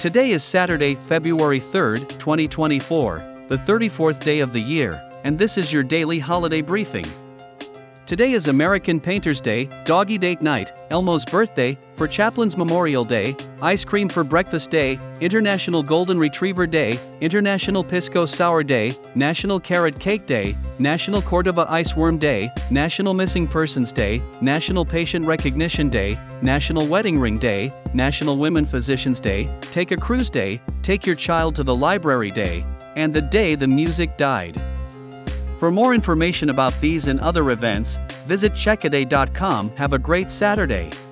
Today is Saturday, February 3rd, 2024, the 34th day of the year, and this is your daily holiday briefing. Today is American Painters Day, Doggy Date Night, Elmo's Birthday, for Chaplain's Memorial Day, Ice Cream for Breakfast Day, International Golden Retriever Day, International Pisco Sour Day, National Carrot Cake Day, National Cordova Iceworm Day, National Missing Persons Day, National Patient Recognition Day, National Wedding Ring Day, National Women Physicians Day, Take a Cruise Day, Take Your Child to the Library Day, and the day the music died. For more information about these and other events, visit Checkiday.com. Have a great Saturday.